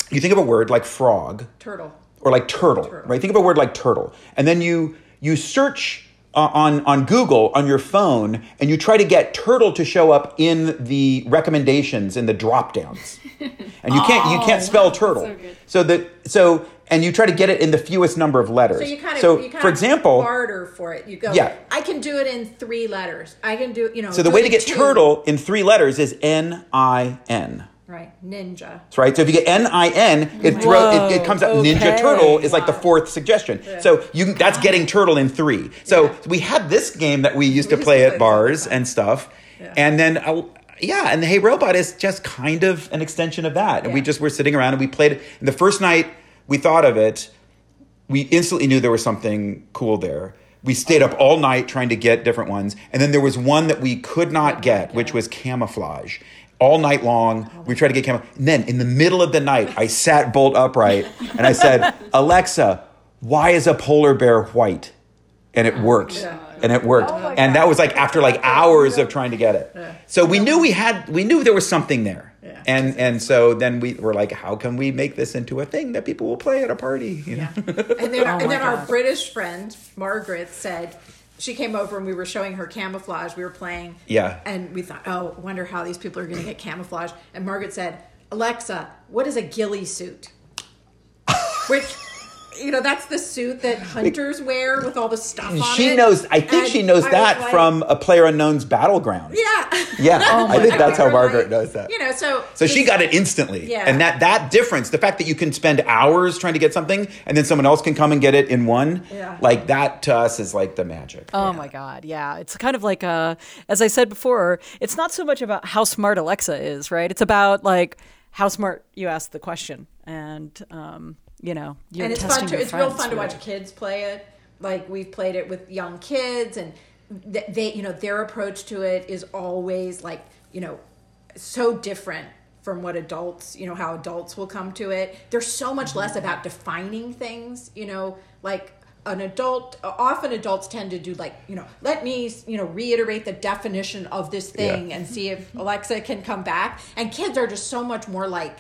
you think of a word like frog. Turtle. Or like turtle, turtle, right? Think of a word like turtle. And then you, you search Uh, on, on Google, on your phone, and you try to get turtle to show up in the recommendations, in the drop-downs. And you can't you can't spell turtle. So, so that so and you try to get it in the fewest number of letters. So you kind of, so, you kind for of example, barter for it. You go, yeah. I can do it in three letters. I can do, you know. So the way to get two. turtle in three letters is N I N. Right, ninja. That's right. So if you get N I N, it, throw, it, it comes out. Okay. Ninja turtle is wow. like the fourth suggestion. Yeah. So you that's getting turtle in three. So yeah. we had this game that we used we to play used to at play bars and stuff. Yeah. And then, uh, yeah, and the Hey Robot is just kind of an extension of that. And yeah. we just were sitting around and we played it. And the first night we thought of it, we instantly knew there was something cool there. We stayed up all night trying to get different ones. And then there was one that we could not get, yeah. which was camouflage. All night long, we tried to get camera. And then in the middle of the night, I sat bolt upright and I said, Alexa, why is a polar bear white? And it worked. Yeah. And it worked. Oh and God. That was like after like hours of trying to get it. Yeah. So we knew we had, we knew there was something there. Yeah. And and so then we were like, how can we make this into a thing that people will play at a party? You know? Yeah. And then, oh and then our British friend, Margaret, said, she came over and we were showing her camouflage. We were playing. Yeah. And we thought, oh, wonder how these people are going to get camouflage. And Margaret said, Alexa, what is a ghillie suit? Which, you know, that's the suit that hunters wear with all the stuff on she it. She knows, I think and she knows that like, from a PlayerUnknown's Battleground. Yeah. Yeah. Oh I think that's how Margaret like, knows that. You know, so. So she got it instantly. Yeah. And that, that difference, the fact that you can spend hours trying to get something and then someone else can come and get it in one, yeah. like that to us is like the magic. Oh yeah. my God. Yeah. It's kind of like, a, as I said before, it's not so much about how smart Alexa is, right? It's about like how smart you ask the question and, um, you know, and it's fun to, it's friends, real fun to watch it. Kids play it. Like we've played it with young kids and th- they, you know, their approach to it is always like, you know, so different from what adults, you know, how adults will come to it. There's so much mm-hmm. less about defining things, you know, like an adult, often adults tend to do like, you know, let me, you know, reiterate the definition of this thing yeah. and see if Alexa can come back. And kids are just so much more like,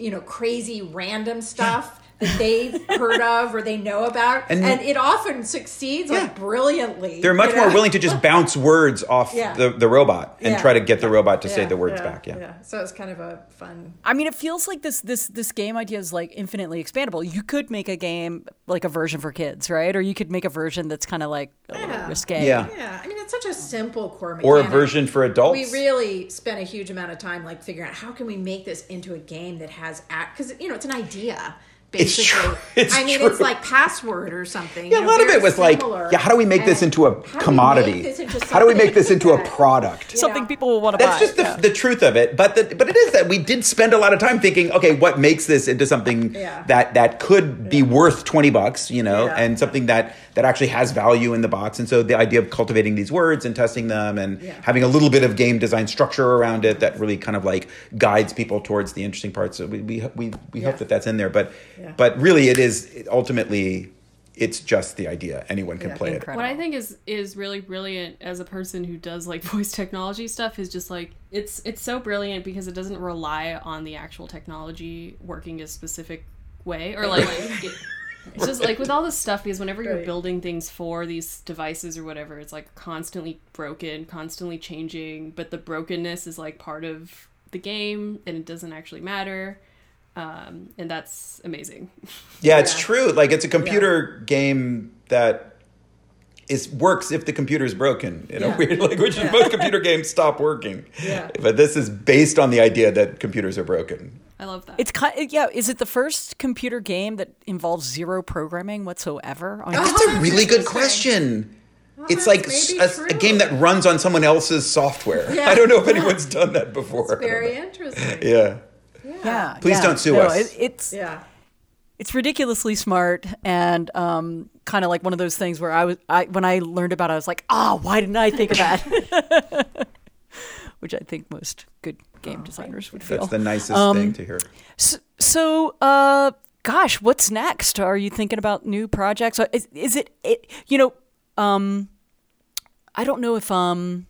you know, crazy random stuff. That they've heard of or they know about. And, and it often succeeds yeah. like brilliantly. They're much you know? more willing to just bounce words off yeah. the, the robot and yeah. try to get the robot to yeah. say the words yeah. back. Yeah. yeah. So it's kind of a fun. I mean, it feels like this this this game idea is like infinitely expandable. You could make a game like a version for kids, right? Or you could make a version that's kind of like a yeah. little risque. Yeah. yeah. I mean, it's such a simple core mechanic. Or a version for adults. We really spent a huge amount of time like figuring out how can we make this into a game that has act because, you know, it's an idea. Basically. It's true. It's I mean, true. It's like password or something. Yeah, you know, a lot of it was similar. like, yeah, how do we make this into a how commodity? Do into how do we make this into a product? You something know? people will want to That's buy. That's just yeah. the, the truth of it. But the, but it is that we did spend a lot of time thinking, okay, what makes this into something yeah. that, that could be yeah. worth twenty bucks, you know, yeah. and something that, that actually has value in the box. And so the idea of cultivating these words and testing them and yeah. having a little bit of game design structure around it that really kind of like guides people towards the interesting parts. So we we we, we yeah. hope that that's in there. But Yeah. But really, it is ultimately, it's just the idea. Anyone can yeah, play incredible. it. What I think is is really brilliant as a person who does like voice technology stuff is just like it's it's so brilliant because it doesn't rely on the actual technology working a specific way or like. like it, it's just like with all this stuff because whenever you're right. building things for these devices or whatever, it's like constantly broken, constantly changing. But the brokenness is like part of the game, and it doesn't actually matter. Um, and that's amazing. Yeah, it's yeah. true. Like it's a computer yeah. game that is works if the computer is broken. You know, yeah. weird like which yeah. most computer games stop working. Yeah. But this is based on the idea that computers are broken. I love that. It's kind of, yeah. Is it the first computer game that involves zero programming whatsoever? On That's a really good question. Well, it's like a, a game that runs on someone else's software. Yeah, I don't know if yeah. anyone's done that before. It's very interesting. Yeah. Yeah. yeah. Please yeah. don't sue no, us. It, it's yeah. It's ridiculously smart and um, kind of like one of those things where I was I when I learned about it, I was like, ah, oh, why didn't I think of that? Which I think most good game designers would feel. That's the nicest um, thing to hear. So, so uh, gosh, what's next? Are you thinking about new projects? Is, is it, it, you know, um, I don't know if um,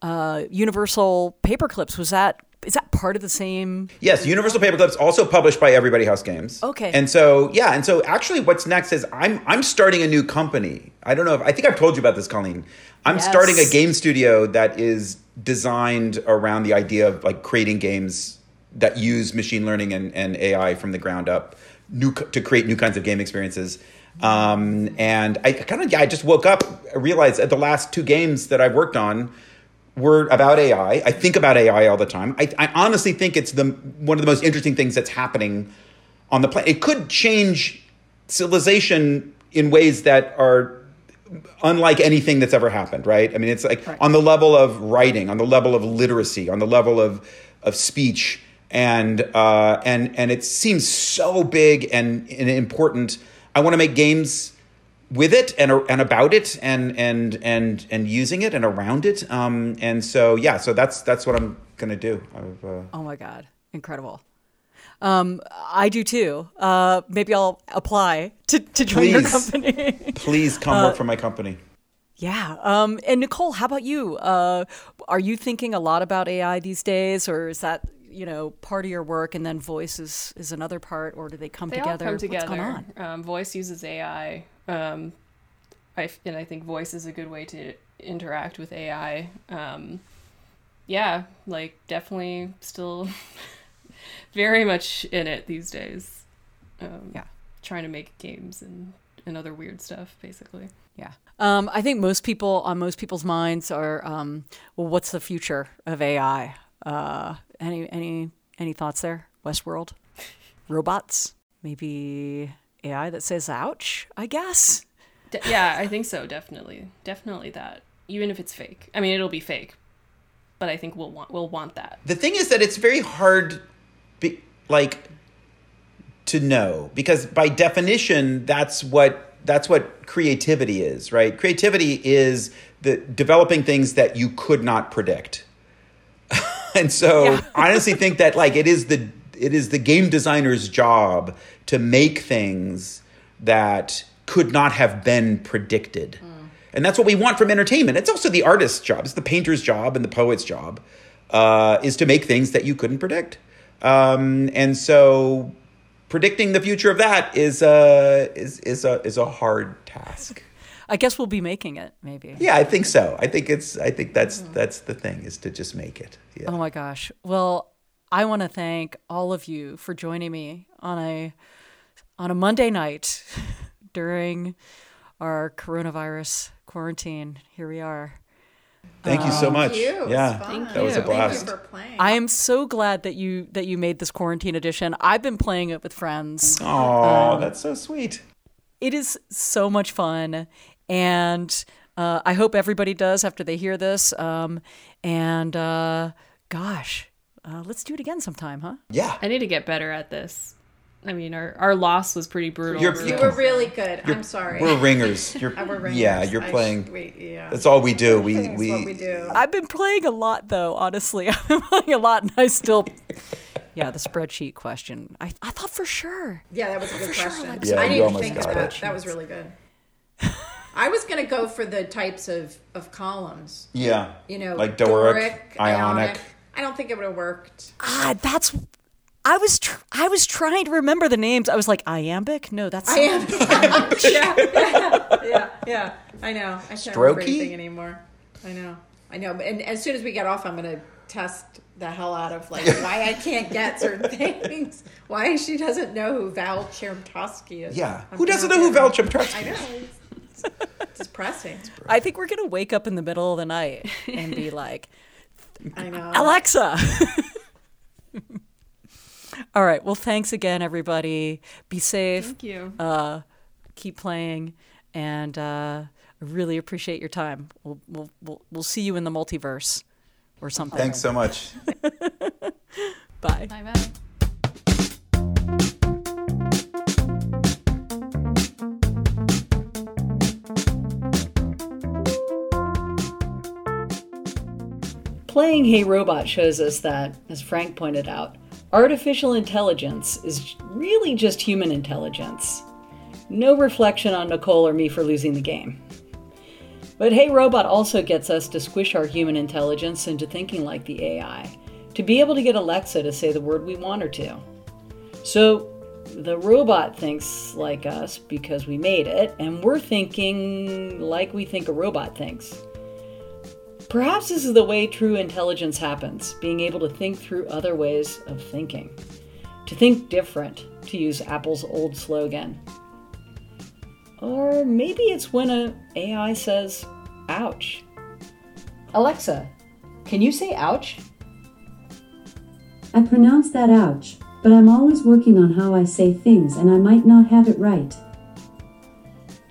uh, Universal Paperclips, was that, is that part of the same? Yes, Universal Paperclips, also published by Everybody House Games. Okay. And so, yeah, and so actually what's next is I'm I'm starting a new company. I don't know if, I think I've told you about this, Colleen. I'm yes. starting a game studio that is designed around the idea of like creating games that use machine learning and, and A I from the ground up new to create new kinds of game experiences. Um, and I kind of, yeah, I just woke up, I realized that the last two games that I've worked on were about A I. I think about A I all the time. I, I honestly think it's the one of the most interesting things that's happening on the planet. It could change civilization in ways that are unlike anything that's ever happened, right? I mean, it's like right. on the level of writing, on the level of literacy, on the level of of speech, and uh, and and it seems so big and, and important. I want to make games with it and and about it and and and and using it and around it. Um, and so yeah, so that's that's what I'm gonna do. I've, uh... Oh my God, incredible. Um, I do too. Uh, maybe I'll apply to, to join please, your company. Please come uh, work for my company. Yeah. Um, and Nicole, how about you? Uh, are you thinking a lot about A I these days, or is that, you know, part of your work and then voice is, is another part, or do they come they together? All come together. What's going on? Um, voice uses A I. Um, I, and I think voice is a good way to interact with A I. Um, yeah, like definitely still... very much in it these days. Um, yeah. Trying to make games and, and other weird stuff, basically. Yeah. Um, I think most people, on most people's minds are, um, well, what's the future of A I? Uh, any any any thoughts there? Westworld? Robots? Maybe A I that says ouch, I guess? De- yeah, I think so, definitely. Definitely that. Even if it's fake. I mean, it'll be fake. But I think we'll want, we'll want that. The thing is that it's very hard... Be, like to know, because by definition, that's what that's what creativity is, right? Creativity is the developing things that you could not predict, and so yeah. I honestly think that like it is the it is the game designer's job to make things that could not have been predicted, mm. and that's what we want from entertainment. It's also the artist's job, it's the painter's job, and the poet's job uh, is to make things that you couldn't predict. Um, and so predicting the future of that is a, is, is a, is a hard task. I guess we'll be making it maybe. Yeah, I think so. I think it's, I think that's, mm. that's the thing is to just make it. Yeah. Oh my gosh. Well, I want to thank all of you for joining me on a, on a Monday night during our coronavirus quarantine. Here we are. Thank you so much. Thank you. Yeah, Thank that you. was a blast. Thank you for playing. I am so glad that you that you made this quarantine edition. I've been playing it with friends. Oh, um, that's so sweet. It is so much fun, and uh, I hope everybody does after they hear this. Um, and uh, gosh, uh, let's do it again sometime, huh? Yeah. I need to get better at this. I mean, our, our loss was pretty brutal. You're, you were really good. I'm sorry. We're ringers. You're, we're ringers. Yeah, you're playing. Should, we, yeah. That's all we do. We, that's we, what we do. I've been playing a lot, though, honestly. I've been playing a lot, and I still... Yeah, the spreadsheet question. I I thought for sure. Yeah, that was a good for question. Sure, like, yeah, I didn't even think about it. That was really good. I was going to go for the types of, of columns. Yeah. You know, like Doric, Doric Ionic. Ionic. I don't think it would have worked. Ah, that's... I was tr- I was trying to remember the names. I was like, iambic? No, that's iambic. iambic. yeah, yeah, yeah, yeah. I know. I can't remember anything anymore. I know. I know. And as soon as we get off, I'm going to test the hell out of like why I can't get certain things. Why she doesn't know who Val Chmerkovskiy is. Yeah. I'm who doesn't know who Val Chmerkovskiy is? I know. It's, it's depressing. I think we're going to wake up in the middle of the night and be like, I know. Alexa. All right. Well, thanks again, everybody. Be safe. Thank you. Uh, keep playing. And uh, I really appreciate your time. We'll, we'll, we'll, we'll see you in the multiverse or something. Thanks so much. Bye. Bye, bye. Playing Hey Robot shows us that, as Frank pointed out, artificial intelligence is really just human intelligence. No reflection on Nicole or me for losing the game. But Hey Robot also gets us to squish our human intelligence into thinking like the A I, to be able to get Alexa to say the word we want her to. So the robot thinks like us because we made it, and we're thinking like we think a robot thinks. Perhaps this is the way true intelligence happens, being able to think through other ways of thinking. To think different, to use Apple's old slogan. Or maybe it's when an A I says, ouch. Alexa, can you say ouch? I pronounce that ouch, but I'm always working on how I say things and I might not have it right.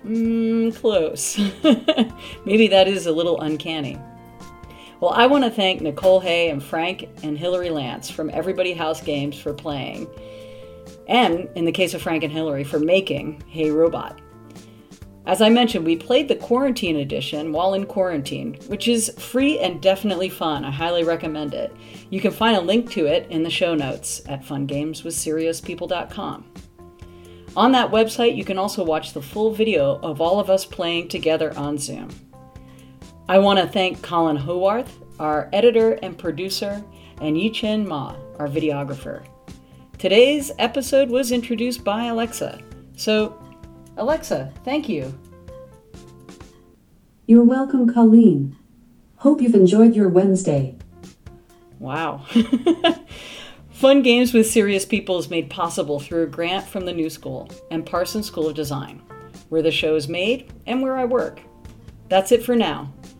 Mmm, close. Maybe that is a little uncanny. Well, I want to thank Nicole Hay and Frank and Hillary Lance from Everybody House Games for playing, and in the case of Frank and Hillary, for making Hey Robot. As I mentioned, we played the Quarantine Edition while in quarantine, which is free and definitely fun. I highly recommend it. You can find a link to it in the show notes at fun games with serious people dot com. On that website, you can also watch the full video of all of us playing together on Zoom. I want to thank Colin Howarth, our editor and producer, and Yichen Ma, our videographer. Today's episode was introduced by Alexa. So, Alexa, thank you. You're welcome, Colleen. Hope you've enjoyed your Wednesday. Wow. Fun Games with Serious People is made possible through a grant from the New School and Parsons School of Design, where the show is made and where I work. That's it for now.